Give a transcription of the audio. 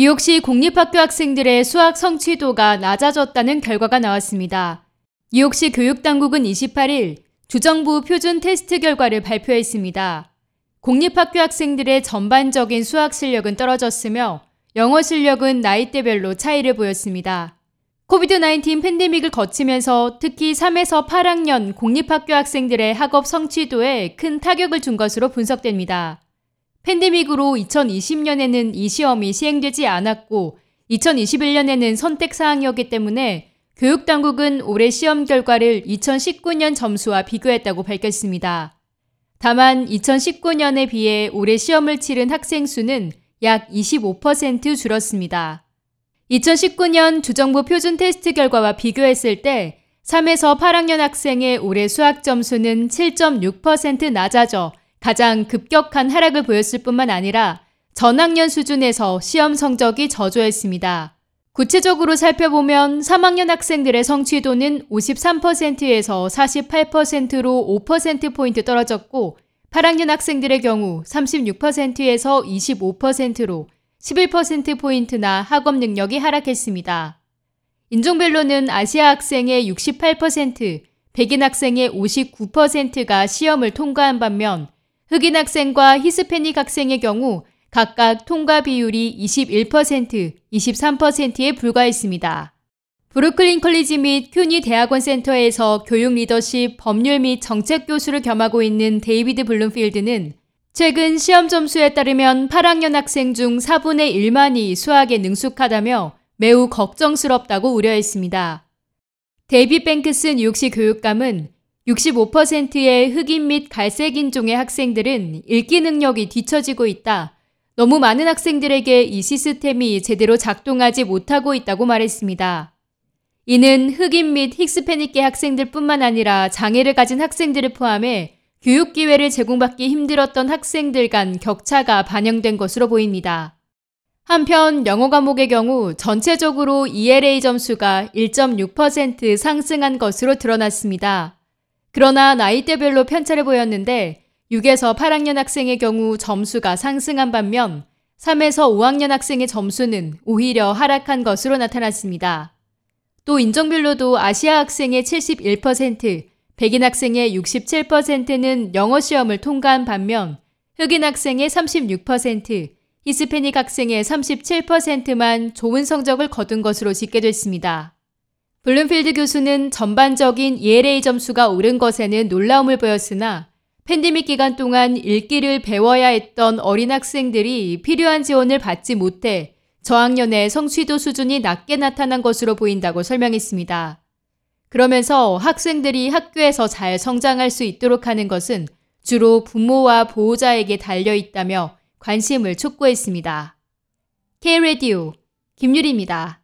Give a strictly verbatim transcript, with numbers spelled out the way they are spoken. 뉴욕시 공립학교 학생들의 수학 성취도가 낮아졌다는 결과가 나왔습니다. 뉴욕시 교육당국은 이십팔 일 주정부 표준 테스트 결과를 발표했습니다. 공립학교 학생들의 전반적인 수학 실력은 떨어졌으며 영어 실력은 나이대별로 차이를 보였습니다. 코비드 나인틴 팬데믹을 거치면서 특히 삼에서 팔 학년 공립학교 학생들의 학업 성취도에 큰 타격을 준 것으로 분석됩니다. 팬데믹으로 이천이십 년에는 이 시험이 시행되지 않았고 이천이십일 년에는 선택사항이었기 때문에 교육당국은 올해 시험 결과를 이천십구 년 점수와 비교했다고 밝혔습니다. 다만 이천십구 년에 비해 올해 시험을 치른 학생 수는 약 이십오 퍼센트 줄었습니다. 이천십구 년 주정부 표준 테스트 결과와 비교했을 때 삼에서 팔 학년 학생의 올해 수학 점수는 칠 점 육 퍼센트 낮아져 가장 급격한 하락을 보였을 뿐만 아니라 전학년 수준에서 시험 성적이 저조했습니다. 구체적으로 살펴보면 삼 학년 학생들의 성취도는 오십삼 퍼센트에서 사십팔 퍼센트로 오 퍼센트포인트 떨어졌고 팔 학년 학생들의 경우 삼십육 퍼센트에서 이십오 퍼센트로 십일 퍼센트포인트나 학업 능력이 하락했습니다. 인종별로는 아시아 학생의 육십팔 퍼센트, 백인 학생의 오십구 퍼센트가 시험을 통과한 반면 흑인 학생과 히스패닉 학생의 경우 각각 통과 비율이 이십일 퍼센트, 이십삼 퍼센트에 불과했습니다. 브루클린 컬리지 및 큐니 대학원 센터에서 교육 리더십, 법률 및 정책 교수를 겸하고 있는 데이비드 블룸필드는 최근 시험 점수에 따르면 팔 학년 학생 중 사분의 일만이 수학에 능숙하다며 매우 걱정스럽다고 우려했습니다. 데이빗 뱅크슨 뉴욕시 교육감은 육십오 퍼센트의 흑인 및 갈색 인종의 학생들은 읽기 능력이 뒤처지고 있다. 너무 많은 학생들에게 이 시스템이 제대로 작동하지 못하고 있다고 말했습니다. 이는 흑인 및 히스패닉계 학생들뿐만 아니라 장애를 가진 학생들을 포함해 교육 기회를 제공받기 힘들었던 학생들 간 격차가 반영된 것으로 보입니다. 한편 영어 과목의 경우 전체적으로 이 엘 에이 점수가 일 점 육 퍼센트 상승한 것으로 드러났습니다. 그러나 나이대별로 편차를 보였는데 육에서 팔 학년 학생의 경우 점수가 상승한 반면 삼에서 오 학년 학생의 점수는 오히려 하락한 것으로 나타났습니다. 또 인종별로도 아시아 학생의 칠십일 퍼센트, 백인 학생의 육십칠 퍼센트는 영어 시험을 통과한 반면 흑인 학생의 삼십육 퍼센트, 히스패닉 학생의 삼십칠 퍼센트만 좋은 성적을 거둔 것으로 집계됐습니다. 블룸필드 교수는 전반적인 이 엘 에이 점수가 오른 것에는 놀라움을 보였으나 팬데믹 기간 동안 읽기를 배워야 했던 어린 학생들이 필요한 지원을 받지 못해 저학년의 성취도 수준이 낮게 나타난 것으로 보인다고 설명했습니다. 그러면서 학생들이 학교에서 잘 성장할 수 있도록 하는 것은 주로 부모와 보호자에게 달려있다며 관심을 촉구했습니다. K-Radio 김유리입니다.